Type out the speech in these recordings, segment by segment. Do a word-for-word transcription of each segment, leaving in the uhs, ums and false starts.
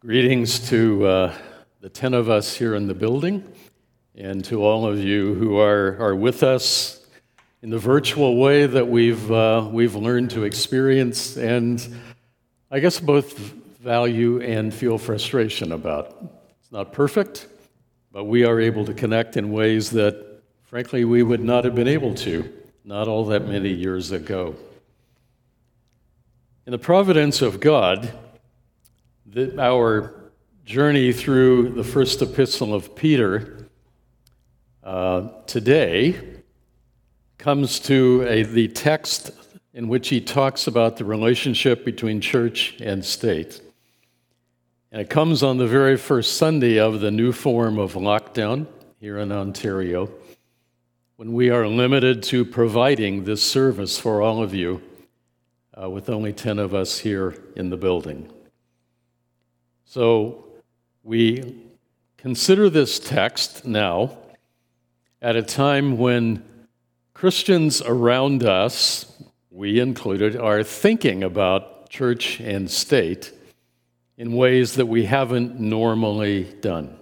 Greetings to uh, the ten of us here in the building, and to all of you who are, are with us in the virtual way that we've uh, we've learned to experience, and I guess both value and feel frustration about. It's not perfect, but we are able to connect in ways that, frankly, we would not have been able to not all that many years ago. In the providence of God, the, our journey through the first epistle of Peter uh, today comes to a, the text in which he talks about the relationship between church and state. And it comes on the very first Sunday of the new form of lockdown here in Ontario, when we are limited to providing this service for all of you, uh, with only ten of us here in the building. So we consider this text now at a time when Christians around us, we included, are thinking about church and state in ways that we haven't normally done.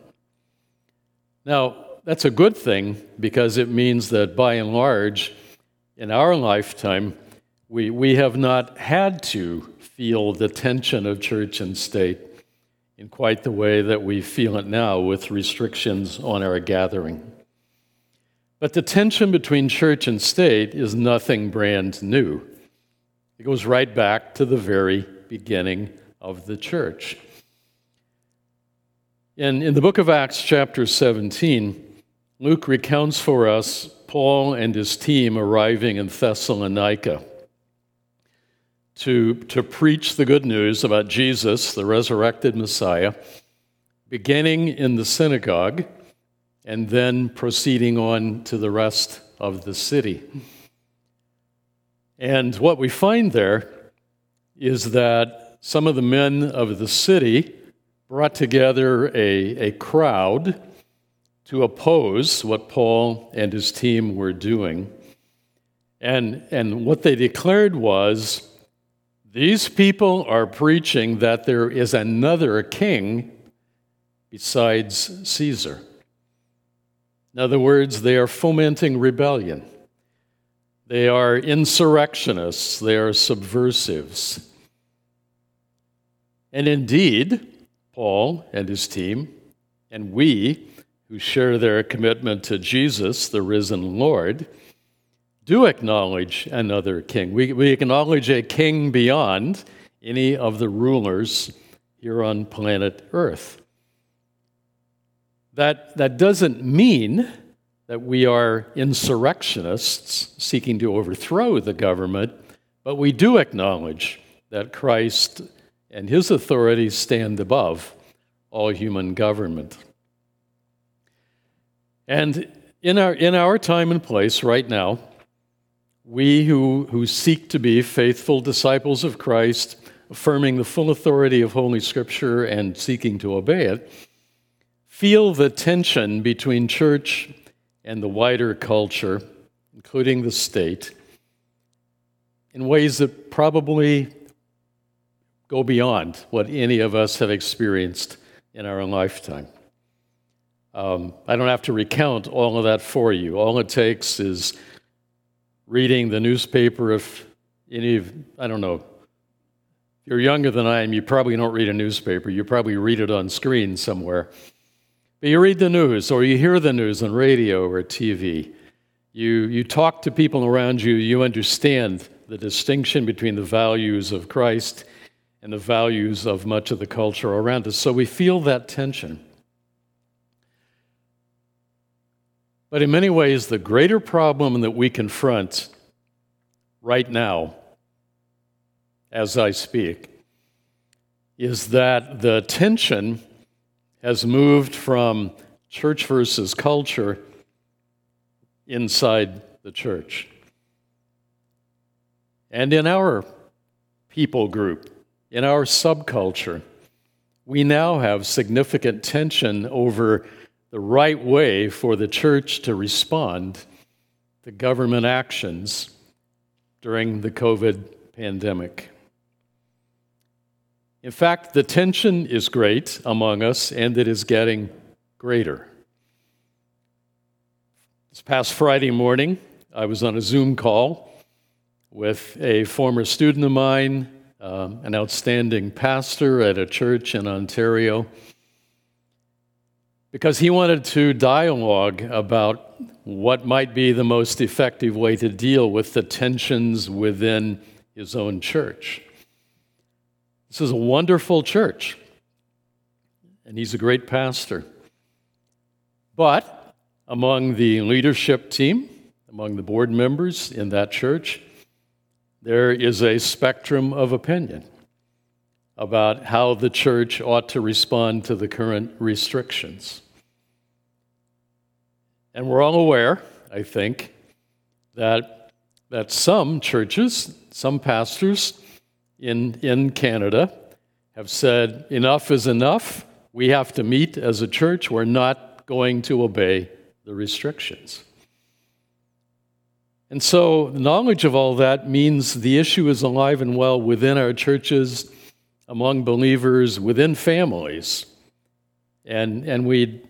Now, that's a good thing, because it means that by and large, in our lifetime, we, we have not had to feel the tension of church and state in quite the way that we feel it now with restrictions on our gathering. But the tension between church and state is nothing brand new. It goes right back to the very beginning of the church. And in the book of Acts, chapter seventeen, Luke recounts for us Paul and his team arriving in Thessalonica to, to preach the good news about Jesus, the resurrected Messiah, beginning in the synagogue and then proceeding on to the rest of the city. And what we find there is that some of the men of the city brought together a, a crowd to oppose what Paul and his team were doing. And, and what they declared was, these people are preaching that there is another king besides Caesar. In other words, they are fomenting rebellion. They are insurrectionists. They are subversives. And indeed, Paul and his team, and we, who share their commitment to Jesus, the risen Lord, do acknowledge another king. We, we acknowledge a king beyond any of the rulers here on planet Earth. That, that doesn't mean that we are insurrectionists seeking to overthrow the government, but we do acknowledge that Christ and his authority stand above all human government. And in our in our time and place right now, we who, who seek to be faithful disciples of Christ, affirming the full authority of Holy Scripture and seeking to obey it, feel the tension between church and the wider culture, including the state, in ways that probably go beyond what any of us have experienced in our lifetime. Um, I don't have to recount all of that for you. All it takes is reading the newspaper. If any of, I don't know, if you're younger than I am, you probably don't read a newspaper. You probably read it on screen somewhere. But you read the news, or you hear the news on radio or T V. You, you talk to people around you. You understand the distinction between the values of Christ and the values of much of the culture around us. So we feel that tension. But in many ways, the greater problem that we confront right now, as I speak, is that the tension has moved from church versus culture inside the church. And in our people group, in our subculture, we now have significant tension over the right way for the church to respond to government actions during the COVID pandemic. In fact, the tension is great among us, and it is getting greater. This past Friday morning, I was on a Zoom call with a former student of mine, um, an outstanding pastor at a church in Ontario, because he wanted to dialogue about what might be the most effective way to deal with the tensions within his own church. This is a wonderful church, and he's a great pastor. But among the leadership team, among the board members in that church, there is a spectrum of opinion about how the church ought to respond to the current restrictions. And we're all aware, I think, that, that some churches, some pastors in, in Canada have said, enough is enough, we have to meet as a church, we're not going to obey the restrictions. And so knowledge of all that means the issue is alive and well within our churches, among believers, within families, and, and we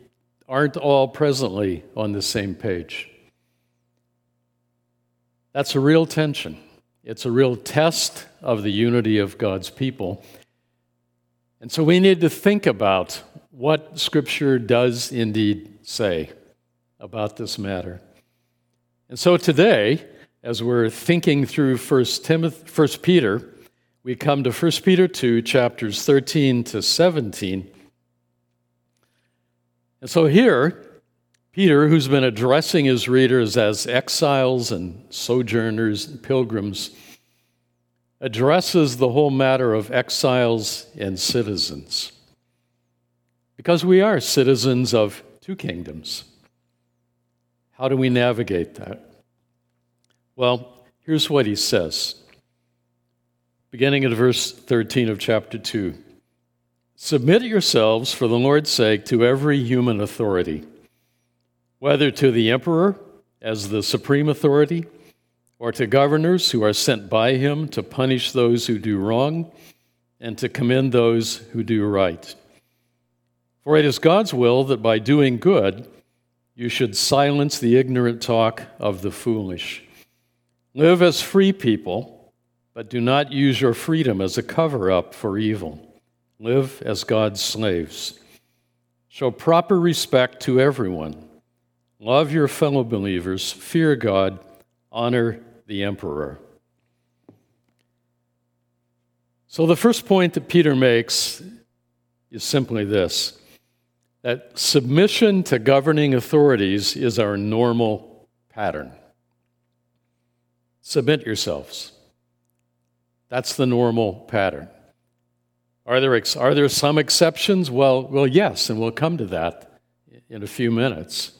aren't all presently on the same page. That's a real tension. It's a real test of the unity of God's people. And so we need to think about what Scripture does indeed say about this matter. And so today, as we're thinking through First Timothy, First Peter, we come to First Peter two, chapters thirteen to seventeen. And so here, Peter, who's been addressing his readers as exiles and sojourners and pilgrims, addresses the whole matter of exiles and citizens. Because we are citizens of two kingdoms. How do we navigate that? Well, here's what he says. Beginning at verse thirteen of chapter two. Submit yourselves for the Lord's sake to every human authority, whether to the emperor as the supreme authority, or to governors who are sent by him to punish those who do wrong and to commend those who do right. For it is God's will that by doing good, you should silence the ignorant talk of the foolish. Live as free people, but do not use your freedom as a cover-up for evil. Live as God's slaves. Show proper respect to everyone. Love your fellow believers. Fear God. Honor the emperor. So the first point that Peter makes is simply this, that submission to governing authorities is our normal pattern. Submit yourselves. That's the normal pattern. Are there ex- are there some exceptions? Well, well, yes, and we'll come to that in a few minutes.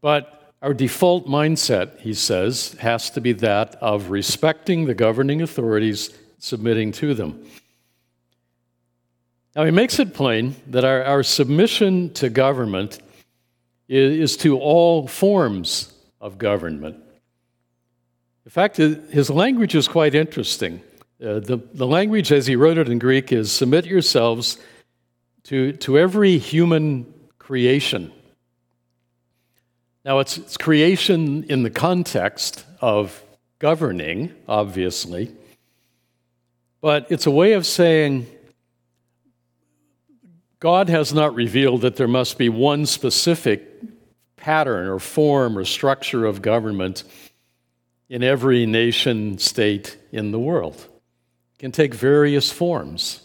But our default mindset, he says, has to be that of respecting the governing authorities, submitting to them. Now, he makes it plain that our, our submission to government is, is to all forms of government. In fact, his language is quite interesting. Uh, the, the language, as he wrote it in Greek, is submit yourselves to, to every human creation. Now, it's, it's creation in the context of governing, obviously, but it's a way of saying God has not revealed that there must be one specific pattern or form or structure of government in every nation, state in the world. It can take various forms.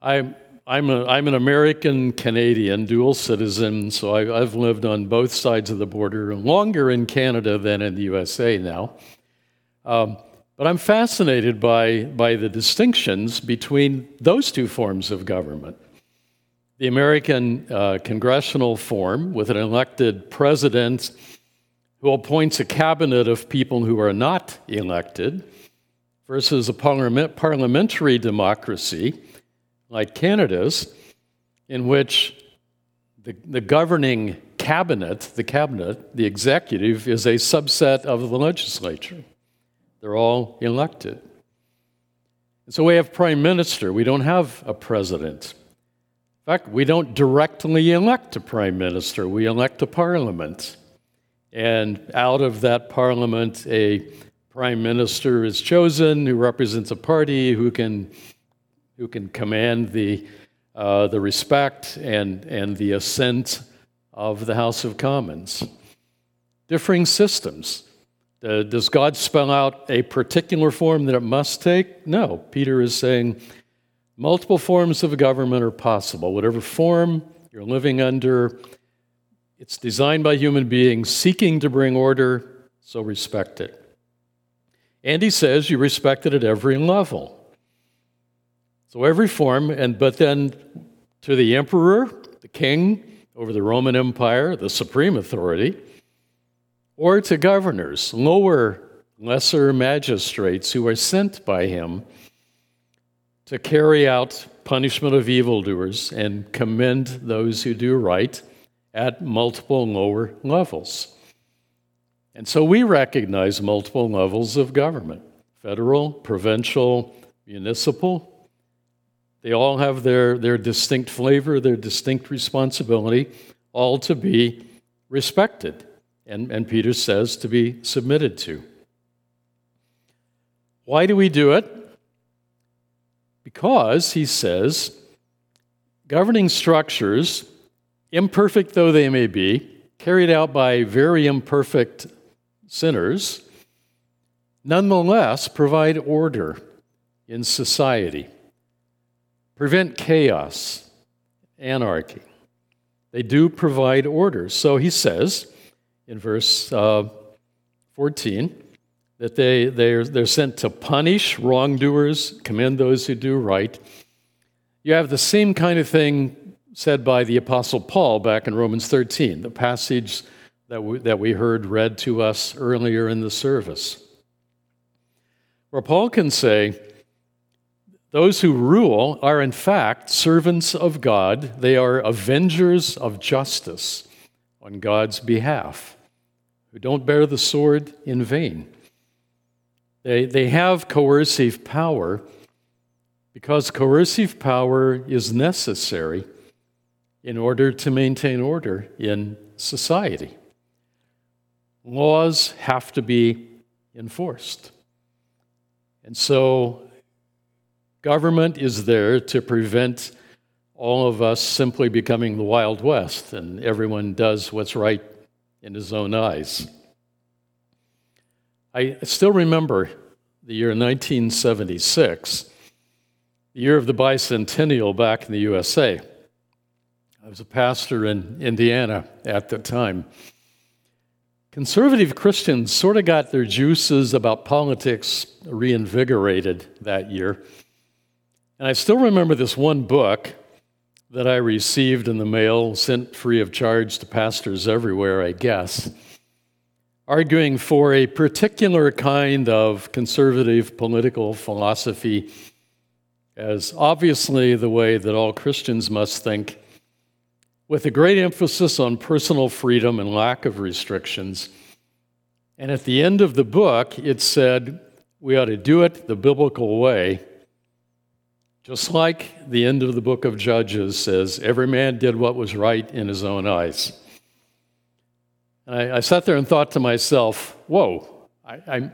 I'm, I'm, a, I'm an American-Canadian dual citizen, so I, I've lived on both sides of the border, longer in Canada than in the U S A now. Um, but I'm fascinated by, by the distinctions between those two forms of government. The American uh, congressional form, with an elected president who appoints a cabinet of people who are not elected, versus a parliament, parliamentary democracy like Canada's, in which the, the governing cabinet, the cabinet, the executive, is a subset of the legislature. They're all elected. And so we have prime minister. We don't have a president. In fact, we don't directly elect a prime minister. We elect a parliament. And out of that parliament, a prime minister is chosen who represents a party, who can who can command the uh, the respect and, and the assent of the House of Commons. Differing systems. Uh, does God spell out a particular form that it must take? No. Peter is saying multiple forms of government are possible. Whatever form you're living under, it's designed by human beings seeking to bring order, so respect it. And he says you respect it at every level. So every form, and but then to the emperor, the king over the Roman Empire, the supreme authority, or to governors, lower, lesser magistrates who are sent by him to carry out punishment of evildoers and commend those who do right at multiple lower levels. And so we recognize multiple levels of government, federal, provincial, municipal. They all have their, their distinct flavor, their distinct responsibility, all to be respected, and, and Peter says to be submitted to. Why do we do it? Because, he says, governing structures, imperfect though they may be, carried out by very imperfect sinners, nonetheless provide order in society, prevent chaos, anarchy. They do provide order. So he says in verse uh, fourteen that they, they're, they're sent to punish wrongdoers, commend those who do right. You have the same kind of thing said by the Apostle Paul back in Romans thirteen, the passage that we, that we heard read to us earlier in the service, where Paul can say, those who rule are in fact servants of God. They are avengers of justice on God's behalf, who don't bear the sword in vain. They, they have coercive power because coercive power is necessary in order to maintain order in society. Laws have to be enforced. And so government is there to prevent all of us simply becoming the Wild West and everyone does what's right in his own eyes. I still remember the year nineteen seventy-six, the year of the bicentennial back in the U S A. I was a pastor in Indiana at the time. Conservative Christians sort of got their juices about politics reinvigorated that year. And I still remember this one book that I received in the mail, sent free of charge to pastors everywhere, I guess, arguing for a particular kind of conservative political philosophy as obviously the way that all Christians must think, with a great emphasis on personal freedom and lack of restrictions. And at the end of the book, it said, we ought to do it the biblical way, just like the end of the book of Judges says, every man did what was right in his own eyes. And I, I sat there and thought to myself, whoa, I, I'm,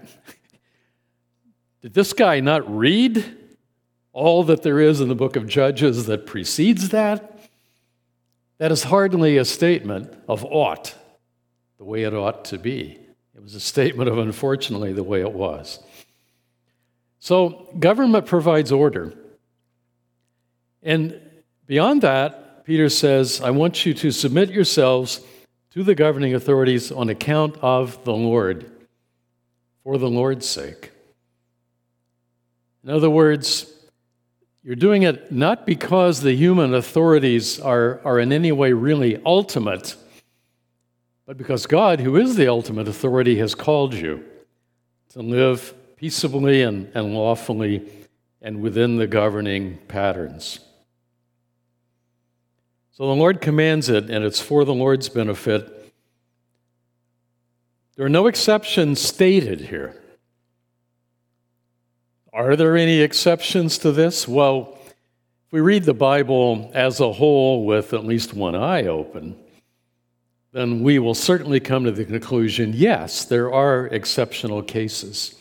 did this guy not read all that there is in the book of Judges that precedes that? That is hardly a statement of ought, the way it ought to be. It was a statement of, unfortunately, the way it was. So government provides order. And beyond that, Peter says, I want you to submit yourselves to the governing authorities on account of the Lord, for the Lord's sake. In other words, you're doing it not because the human authorities are, are in any way really ultimate, but because God, who is the ultimate authority, has called you to live peaceably and, and lawfully and within the governing patterns. So the Lord commands it, and it's for the Lord's benefit. There are no exceptions stated here. Are there any exceptions to this? Well, if we read the Bible as a whole with at least one eye open, then we will certainly come to the conclusion, yes, there are exceptional cases.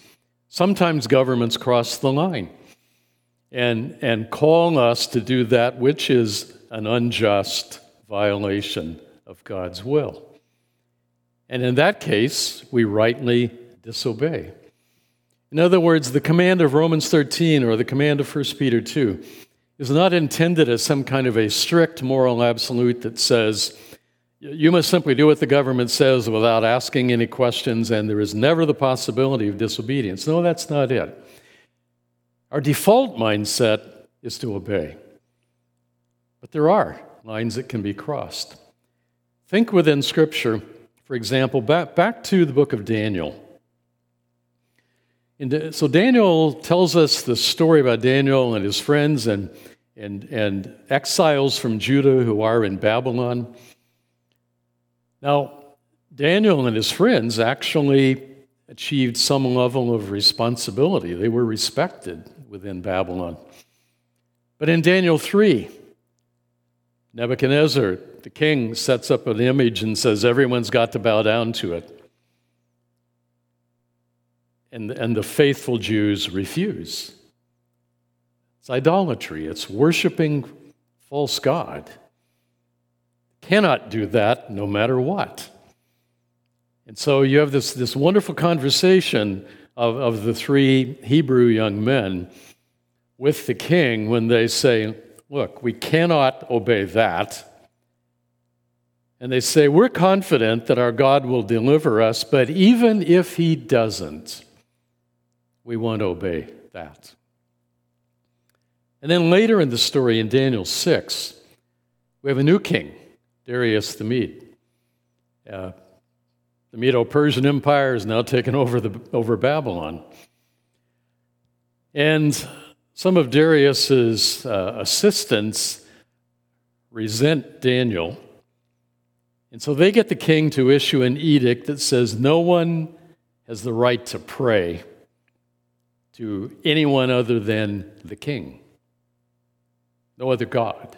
Sometimes governments cross the line and, and call us to do that which is an unjust violation of God's will. And in that case, we rightly disobey. In other words, the command of Romans thirteen or the command of First Peter two is not intended as some kind of a strict moral absolute that says, you must simply do what the government says without asking any questions, and there is never the possibility of disobedience. No, that's not it. Our default mindset is to obey. But there are lines that can be crossed. Think within Scripture, for example, back, back to the book of Daniel. And so Daniel tells us the story about Daniel and his friends and, and, and exiles from Judah who are in Babylon. Now, Daniel and his friends actually achieved some level of responsibility. They were respected within Babylon. But in Daniel three, Nebuchadnezzar, the king, sets up an image and says, everyone's got to bow down to it. And, and the faithful Jews refuse. It's idolatry. It's worshiping false God. Cannot do that no matter what. And so you have this, this wonderful conversation of, of the three Hebrew young men with the king when they say, look, we cannot obey that. And they say, we're confident that our God will deliver us, but even if he doesn't, we won't obey that. And then later in the story in Daniel six, we have a new king, Darius the Mede. Uh, the Medo-Persian Empire has now taken over the over Babylon. And some of Darius's uh, assistants resent Daniel. And so they get the king to issue an edict that says no one has the right to pray to anyone other than the king. No other god.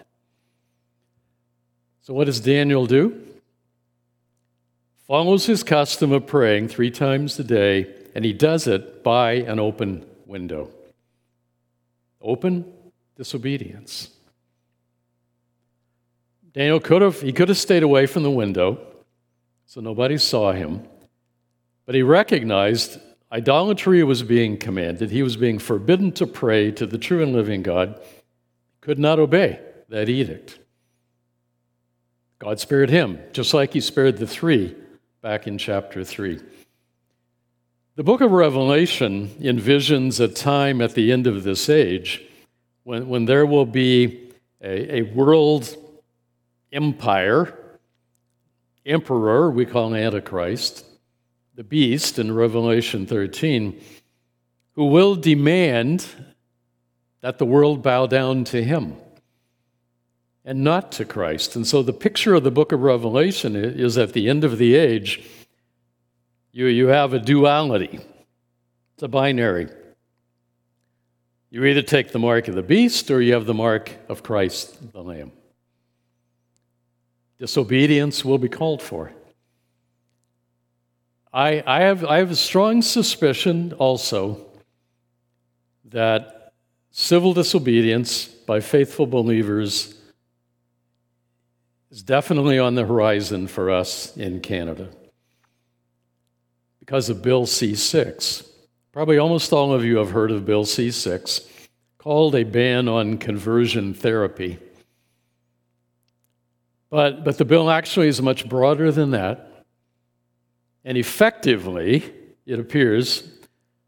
So what does Daniel do? Follows his custom of praying three times a day, and he does it by an open window. Open disobedience. Daniel could have, he could have stayed away from the window, so nobody saw him, but he recognized idolatry was being commanded. He was being forbidden to pray to the true and living God, could not obey that edict. God spared him, just like he spared the three back in chapter three. The book of Revelation envisions a time at the end of this age when, when there will be a, a world empire, emperor, we call Antichrist, the beast in Revelation thirteen, who will demand that the world bow down to him and not to Christ. And so the picture of the book of Revelation is at the end of the age, you, you have a duality. It's a binary. You either take the mark of the beast or you have the mark of Christ, the Lamb. Disobedience will be called for. I, I, have, I have a strong suspicion also that civil disobedience by faithful believers is definitely on the horizon for us in Canada because of Bill C six. Probably almost all of you have heard of Bill C six, called a ban on conversion therapy. But, but the bill actually is much broader than that, and effectively, it appears,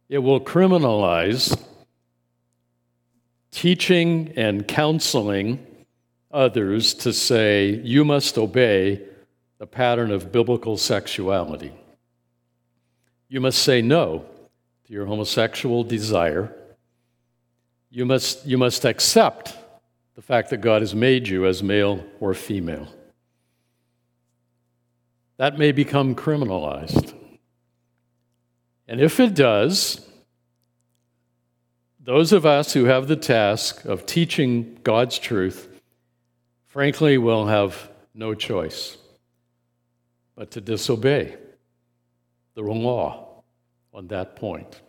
it will criminalize teaching and counseling others to say, you must obey the pattern of biblical sexuality. You must say no to your homosexual desire. You must, you must accept the fact that God has made you as male or female. That may become criminalized. And if it does, Those of us who have the task of teaching God's truth, frankly, will have no choice but to disobey the law on that point.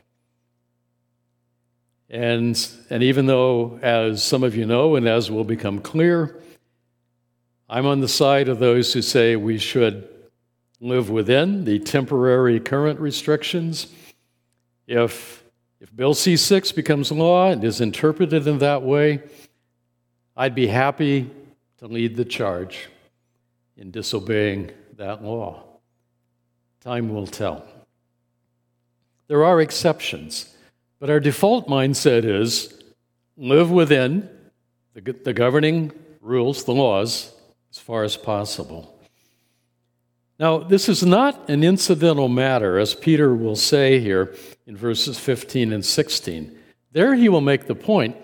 And, and even though, as some of you know, and as will become clear, I'm on the side of those who say we should live within the temporary current restrictions. If, if Bill C six becomes law and is interpreted in that way, I'd be happy to lead the charge in disobeying that law. Time will tell. There are exceptions, but our default mindset is live within the, the governing rules, the laws, as far as possible. Now, this is not an incidental matter, as Peter will say here in verses fifteen and sixteen. There he will make the point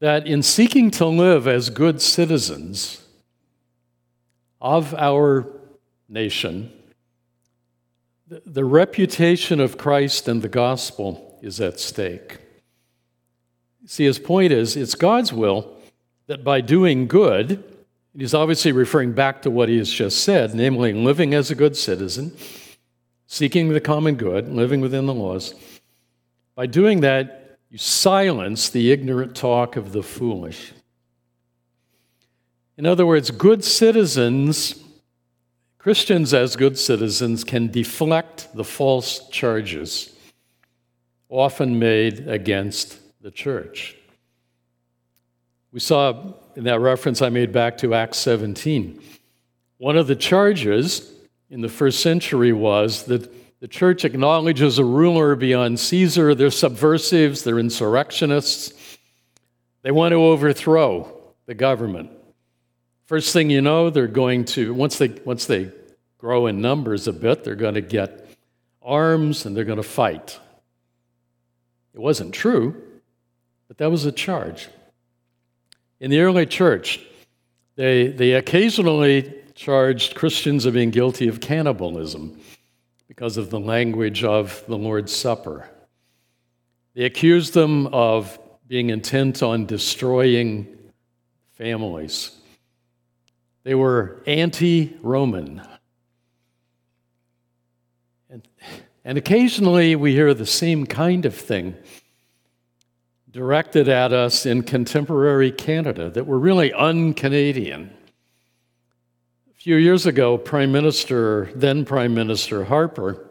that in seeking to live as good citizens of our nation, the reputation of Christ and the gospel is at stake. See, his point is, it's God's will that by doing good, and he's obviously referring back to what he has just said, namely living as a good citizen, seeking the common good, living within the laws, by doing that, you silence the ignorant talk of the foolish. In other words, good citizens, Christians as good citizens, can deflect the false charges often made against the church. We saw in that reference I made back to Acts seventeen, one of the charges in the first century was that the church acknowledges a ruler beyond Caesar. They're subversives, they're insurrectionists. They want to overthrow the government. First thing you know, they're going to, once they, once they grow in numbers a bit, they're going to get arms and they're going to fight. It wasn't true, but that was a charge. In the early church, they, they occasionally charged Christians of being guilty of cannibalism because of the language of the Lord's Supper. They accused them of being intent on destroying families. They were anti-Roman. And, and occasionally we hear the same kind of thing directed at us in contemporary Canada that were really un-Canadian. A few years ago, Prime Minister, then Prime Minister Harper,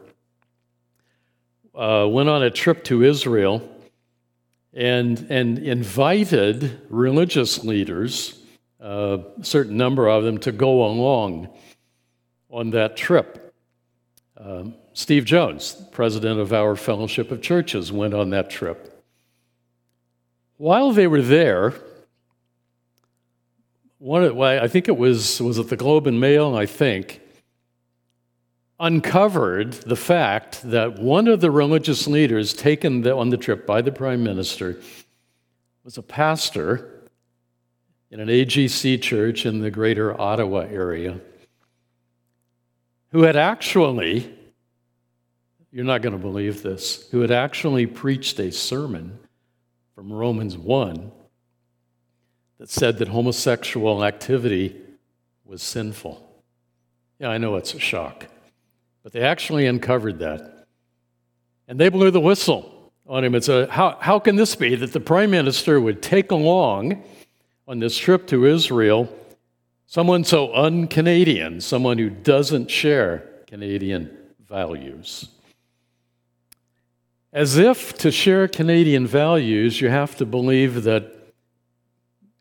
uh, went on a trip to Israel and, and invited religious leaders, uh, a certain number of them, to go along on that trip. Uh, Steve Jones, president of our Fellowship of Churches, went on that trip. While they were there, one of, well, I think it was, was it the Globe and Mail, I think, uncovered the fact that one of the religious leaders taken on the trip by the Prime Minister was a pastor in an A G C church in the greater Ottawa area who had actually, you're not going to believe this, who had actually preached a sermon from Romans one that said that homosexual activity was sinful. Yeah, I know it's a shock, but they actually uncovered that. And they blew the whistle on him. It's a, how, how can this be that the Prime Minister would take along on this trip to Israel someone so un-Canadian, someone who doesn't share Canadian values? As if to share Canadian values, you have to believe that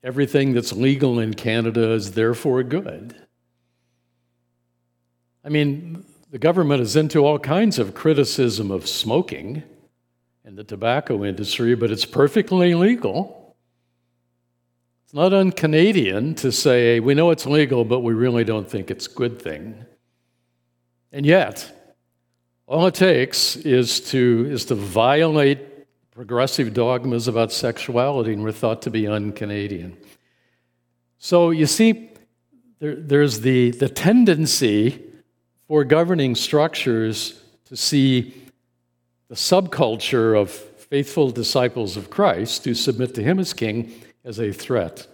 everything that's legal in Canada is therefore good. I mean, the government is into all kinds of criticism of smoking and the tobacco industry, but it's perfectly legal. It's not un-Canadian to say, we know it's legal, but we really don't think it's a good thing. And yet, all it takes is to is to violate progressive dogmas about sexuality, and we're thought to be un-Canadian. So you see, there, there's the, the tendency for governing structures to see the subculture of faithful disciples of Christ to submit to him as king as a threat.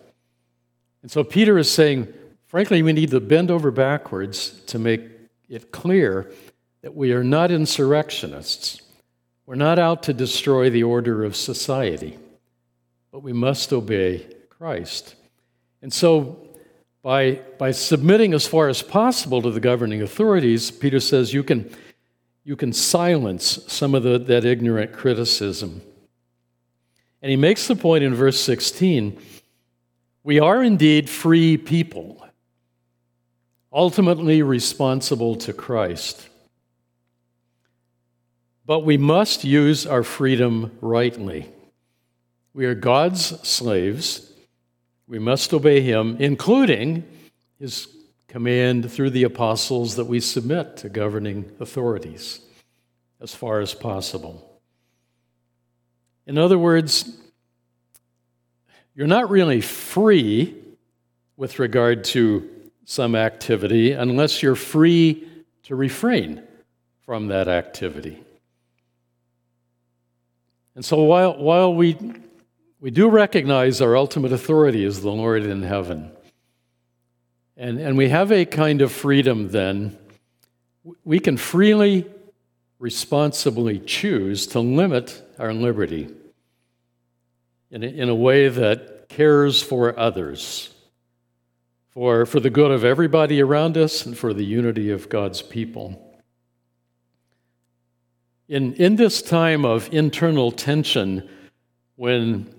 And so Peter is saying, frankly, we need to bend over backwards to make it clear that we are not insurrectionists. We're not out to destroy the order of society, but we must obey Christ. And so by, by submitting as far as possible to the governing authorities, Peter says you can you can silence some of the, that ignorant criticism. And he makes the point in verse sixteen, we are indeed free people, ultimately responsible to Christ. But we must use our freedom rightly. We are God's slaves. We must obey him, including his command through the apostles that we submit to governing authorities as far as possible. In other words, you're not really free with regard to some activity unless you're free to refrain from that activity. And so while while we we do recognize our ultimate authority is the Lord in heaven, and, and we have a kind of freedom then, we can freely, responsibly choose to limit our liberty in a, in a way that cares for others, for, for the good of everybody around us and for the unity of God's people. In, in this time of internal tension, when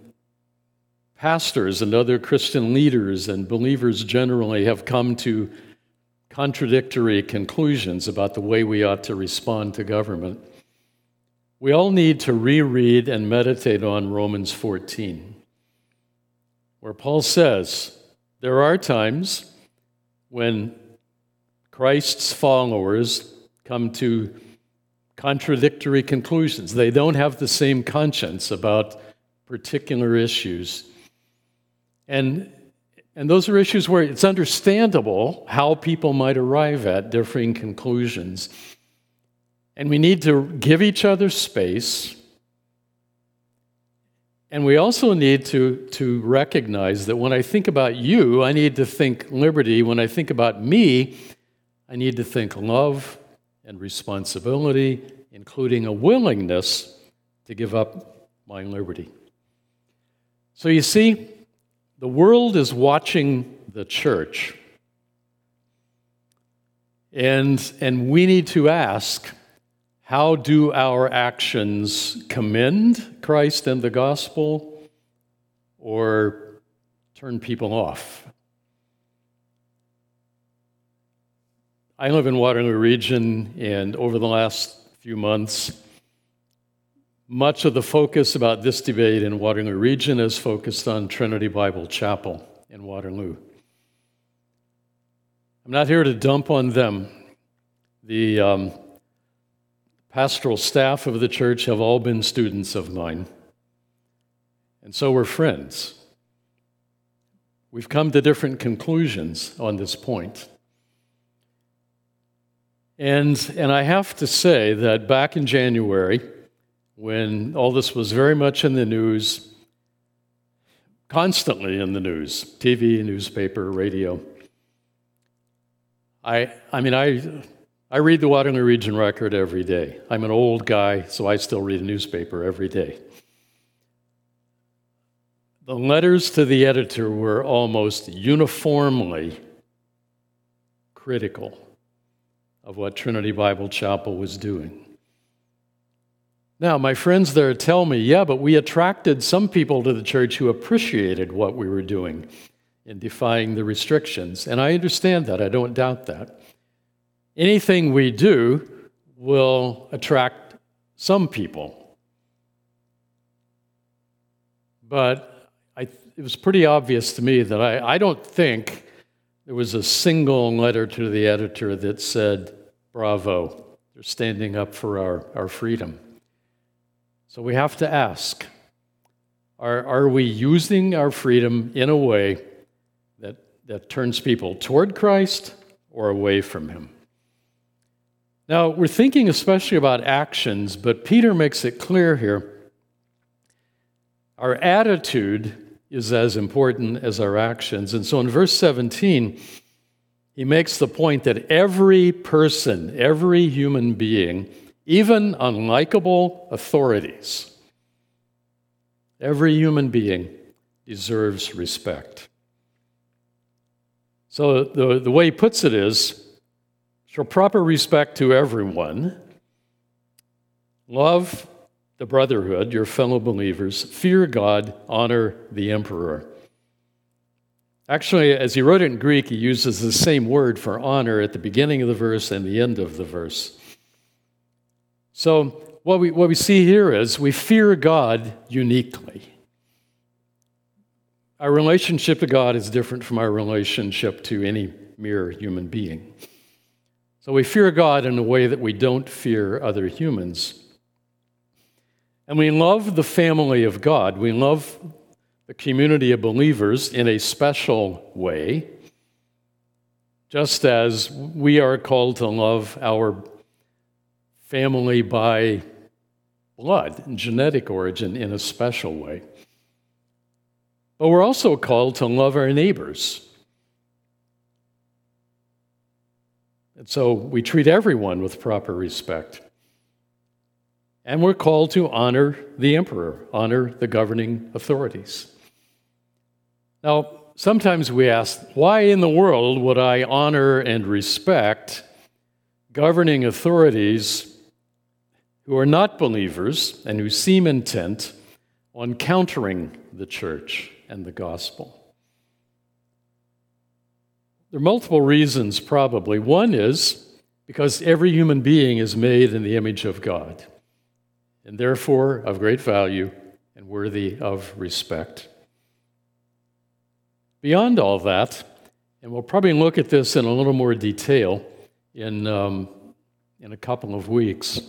pastors and other Christian leaders and believers generally have come to contradictory conclusions about the way we ought to respond to government, we all need to reread and meditate on Romans fourteen, where Paul says, there are times when Christ's followers come to contradictory conclusions. They don't have the same conscience about particular issues. And, and those are issues where it's understandable how people might arrive at differing conclusions. And we need to give each other space. And we also need to, to recognize that when I think about you, I need to think liberty. When I think about me, I need to think love and responsibility, including a willingness to give up my liberty. So you see, the world is watching the church, and, and we need to ask, how do our actions commend Christ and the gospel or turn people off? I live in Waterloo Region, and over the last few months, much of the focus about this debate in Waterloo Region is focused on Trinity Bible Chapel in Waterloo. I'm not here to dump on them. The um, pastoral staff of the church have all been students of mine, and so we're friends. We've come to different conclusions on this point. And and I have to say that back in January, when all this was very much in the news, constantly in the news, T V, newspaper, radio, I I mean, I I read the Waterloo Region Record every day. I'm an old guy, so I still read a newspaper every day. The letters to the editor were almost uniformly critical of what Trinity Bible Chapel was doing. Now, my friends there tell me, yeah, but we attracted some people to the church who appreciated what we were doing in defying the restrictions. And I understand that. I don't doubt that. Anything we do will attract some people. But I, it was pretty obvious to me that I, I don't think there was a single letter to the editor that said, bravo, they're standing up for our, our freedom. So we have to ask, are, are we using our freedom in a way that, that turns people toward Christ or away from him? Now, we're thinking especially about actions, but Peter makes it clear here Our attitude is as important as our actions. And so in verse seventeen, he makes the point that every person, every human being, even unlikable authorities, every human being deserves respect. So the, the way he puts it is, show proper respect to everyone, love the brotherhood, your fellow believers, fear God, honor the emperor. Actually, as he wrote it in Greek, he uses the same word for honor at the beginning of the verse and the end of the verse. So what we what we see here is we fear God uniquely. Our relationship to God is different from our relationship to any mere human being. So we fear God in a way that we don't fear other humans. And we love the family of God. We love the community of believers in a special way, just as we are called to love our family by blood and genetic origin in a special way. But we're also called to love our neighbors. And so we treat everyone with proper respect. And we're called to honor the emperor, honor the governing authorities. Now, sometimes we ask, why in the world would I honor and respect governing authorities who are not believers and who seem intent on countering the church and the gospel? There are multiple reasons, probably. One is because every human being is made in the image of God, and therefore of great value and worthy of respect. Beyond all that, and we'll probably look at this in a little more detail in, um, in a couple of weeks,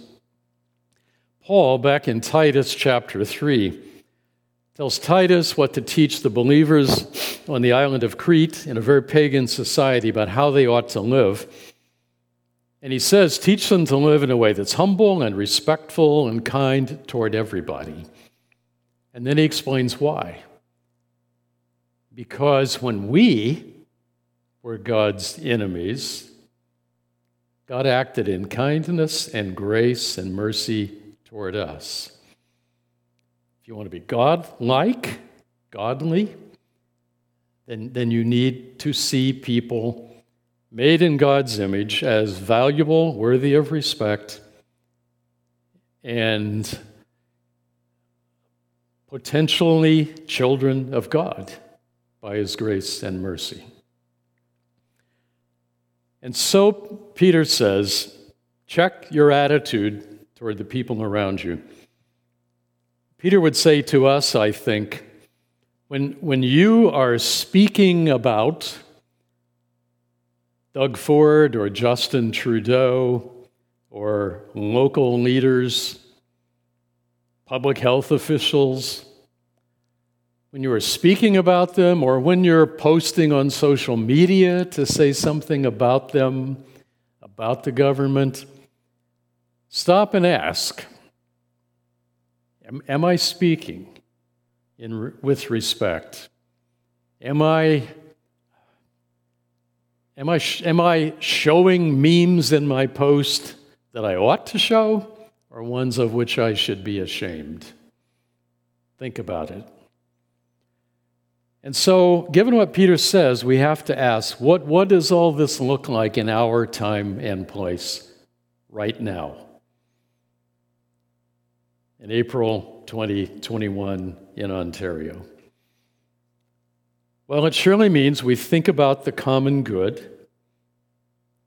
Paul, back in Titus chapter three, tells Titus what to teach the believers on the island of Crete in a very pagan society about how they ought to live. And he says, teach them to live in a way that's humble and respectful and kind toward everybody. And then he explains why. Because when we were God's enemies, God acted in kindness and grace and mercy toward us. If you want to be God-like, godly, then, then you need to see people made in God's image as valuable, worthy of respect, and potentially children of God by His grace and mercy. And so Peter says, check your attitude toward the people around you. Peter would say to us, I think, when, when you are speaking about Doug Ford or Justin Trudeau or local leaders, public health officials, when you are speaking about them or when you're posting on social media to say something about them, about the government, stop and ask, am, am I speaking in with respect? Am I... Am I, am I showing memes in my post that I ought to show, or ones of which I should be ashamed? Think about it. And so, given what Peter says, we have to ask, what, what does all this look like in our time and place right now? In April twenty twenty-one in Ontario. Well, it surely means we think about the common good,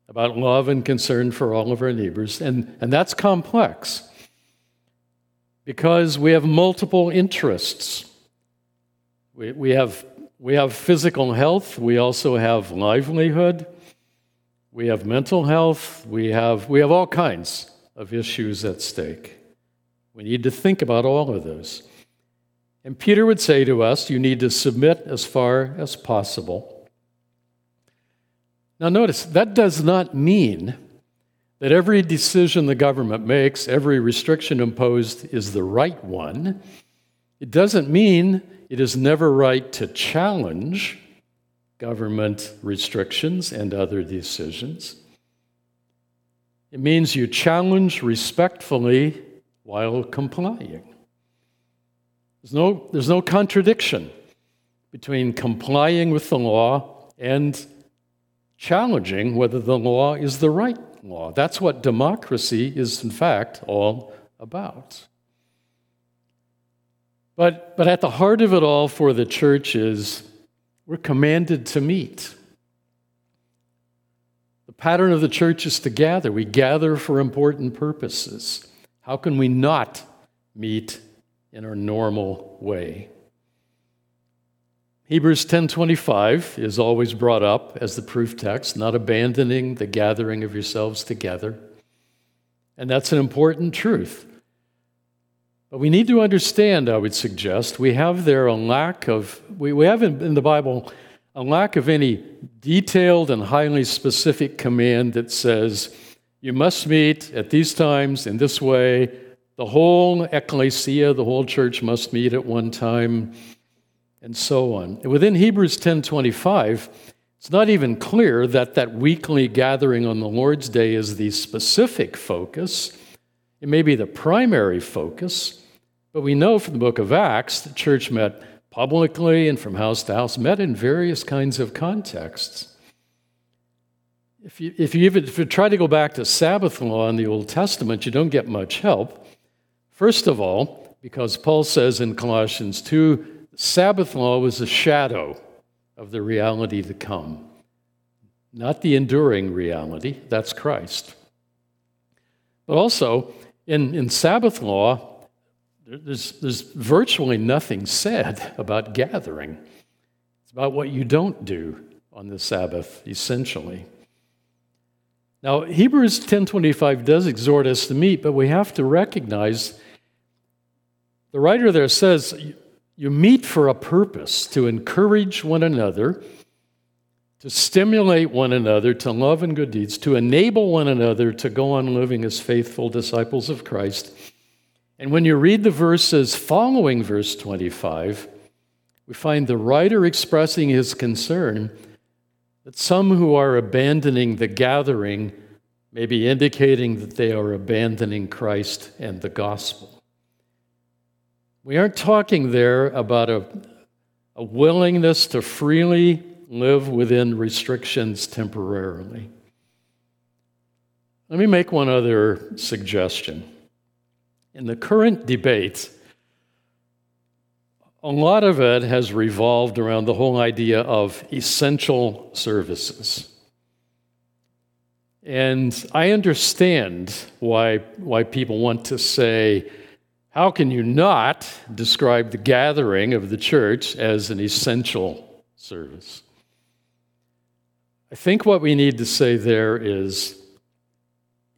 about love and concern for all of our neighbors, and, and that's complex because we have multiple interests. We, we, have, we have physical health, we also have livelihood, we have mental health, we have, we have all kinds of issues at stake. We need to think about all of those. And Peter would say to us, you need to submit as far as possible. Now notice, that does not mean that every decision the government makes, every restriction imposed is the right one, It doesn't mean it is never right to challenge government restrictions and other decisions. It means you challenge respectfully while complying. There's no, there's no contradiction between complying with the law and challenging whether the law is the right law. That's what democracy is, in fact, all about. But, but at the heart of it all for the church is we're commanded to meet. The pattern of the church is to gather. We gather for important purposes. How can we not meet in our normal way? Hebrews ten twenty-five is always brought up as the proof text, not abandoning the gathering of yourselves together. And that's an important truth. But we need to understand, I would suggest, we have there a lack of, we, we have in, in the Bible a lack of any detailed and highly specific command that says, you must meet at these times in this way. The whole ecclesia, the whole church must meet at one time, and so on. Within Hebrews ten twenty-five, it's not even clear that that weekly gathering on the Lord's Day is the specific focus. It may be the primary focus, but we know from the book of Acts the church met publicly and from house to house, met in various kinds of contexts. If you, if you, even, if you try to go back to Sabbath law in the Old Testament, you don't get much help. First of all, because Paul says in Colossians two, Sabbath law was a shadow of the reality to come, not the enduring reality. That's Christ. But also, in, in Sabbath law, there's, there's virtually nothing said about gathering. It's about what you don't do on the Sabbath, essentially. Now, Hebrews ten twenty-five does exhort us to meet, but we have to recognize the writer there says, you meet for a purpose, to encourage one another, to stimulate one another to love and good deeds, to enable one another to go on living as faithful disciples of Christ. And when you read the verses following verse twenty-five, we find the writer expressing his concern that some who are abandoning the gathering may be indicating that they are abandoning Christ and the gospel. We aren't talking there about a, a willingness to freely live within restrictions temporarily. Let me make one other suggestion. In the current debate, a lot of it has revolved around the whole idea of essential services. And I understand why, why people want to say, how can you not describe the gathering of the church as an essential service? I think what we need to say there is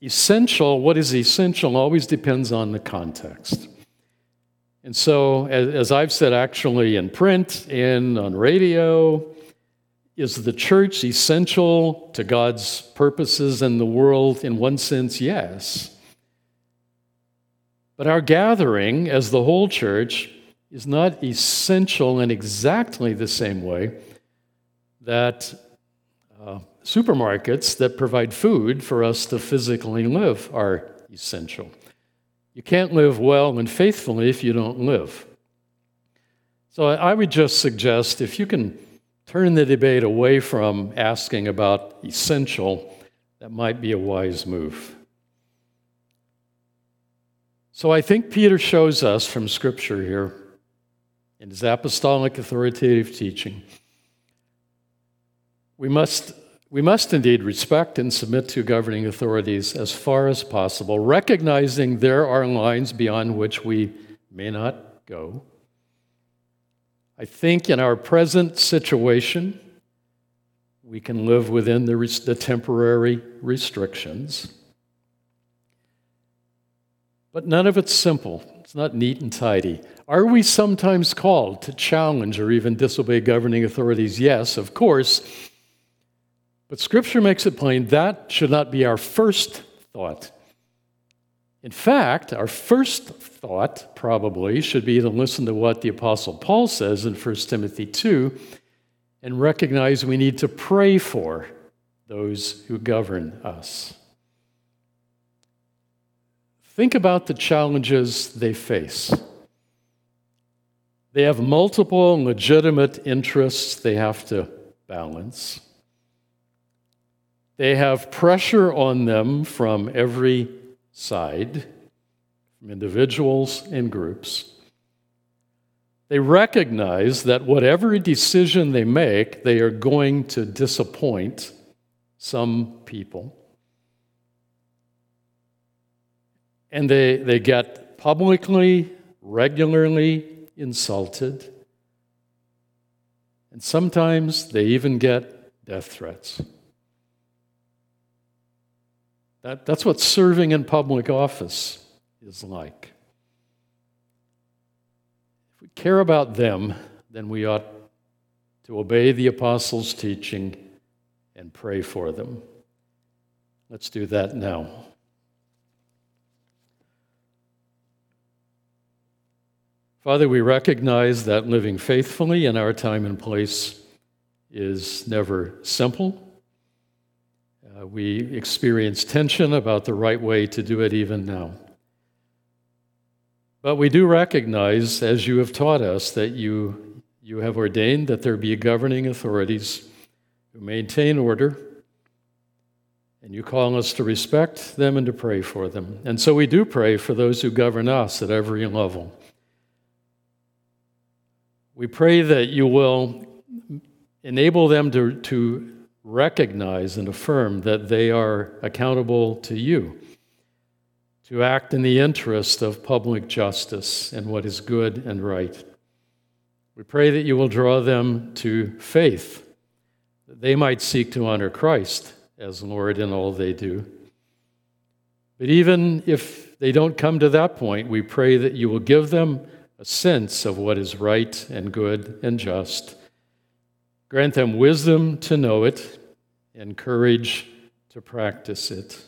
essential, what is essential always depends on the context. And so, as, as I've said actually in print and on radio, is the church essential to God's purposes in the world? In one sense, yes. But our gathering as the whole church is not essential in exactly the same way that uh, supermarkets that provide food for us to physically live are essential. You can't live well and faithfully if you don't live. So I would just suggest if you can turn the debate away from asking about essential, that might be a wise move. So I think Peter shows us from Scripture here, in his apostolic authoritative teaching, we must, we must indeed respect and submit to governing authorities as far as possible, recognizing there are lines beyond which we may not go. I think in our present situation, we can live within the, res- the temporary restrictions. But none of it's simple. It's not neat and tidy. Are we sometimes called to challenge or even disobey governing authorities? Yes, of course. But Scripture makes it plain that should not be our first thought. In fact, our first thought probably should be to listen to what the Apostle Paul says in First Timothy two and recognize we need to pray for those who govern us. Think about the challenges they face. They have multiple legitimate interests they have to balance. They have pressure on them from every side, from individuals and groups. They recognize that whatever decision they make, they are going to disappoint some people. And they, they get publicly, regularly insulted. And sometimes they even get death threats. That, that's what serving in public office is like. If we care about them, then we ought to obey the apostles' teaching and pray for them. Let's do that now. Father, we recognize that living faithfully in our time and place is never simple. Uh, we experience tension about the right way to do it even now. But we do recognize, as you have taught us, that you, you have ordained that there be governing authorities who maintain order, and you call us to respect them and to pray for them. And so we do pray for those who govern us at every level. We pray that you will enable them to, to recognize and affirm that they are accountable to you, to act in the interest of public justice and what is good and right. We pray that you will draw them to faith, that they might seek to honor Christ as Lord in all they do. But even if they don't come to that point, we pray that you will give them a sense of what is right and good and just. Grant them wisdom to know it and courage to practice it.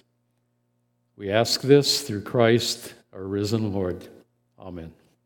We ask this through Christ, our risen Lord. Amen.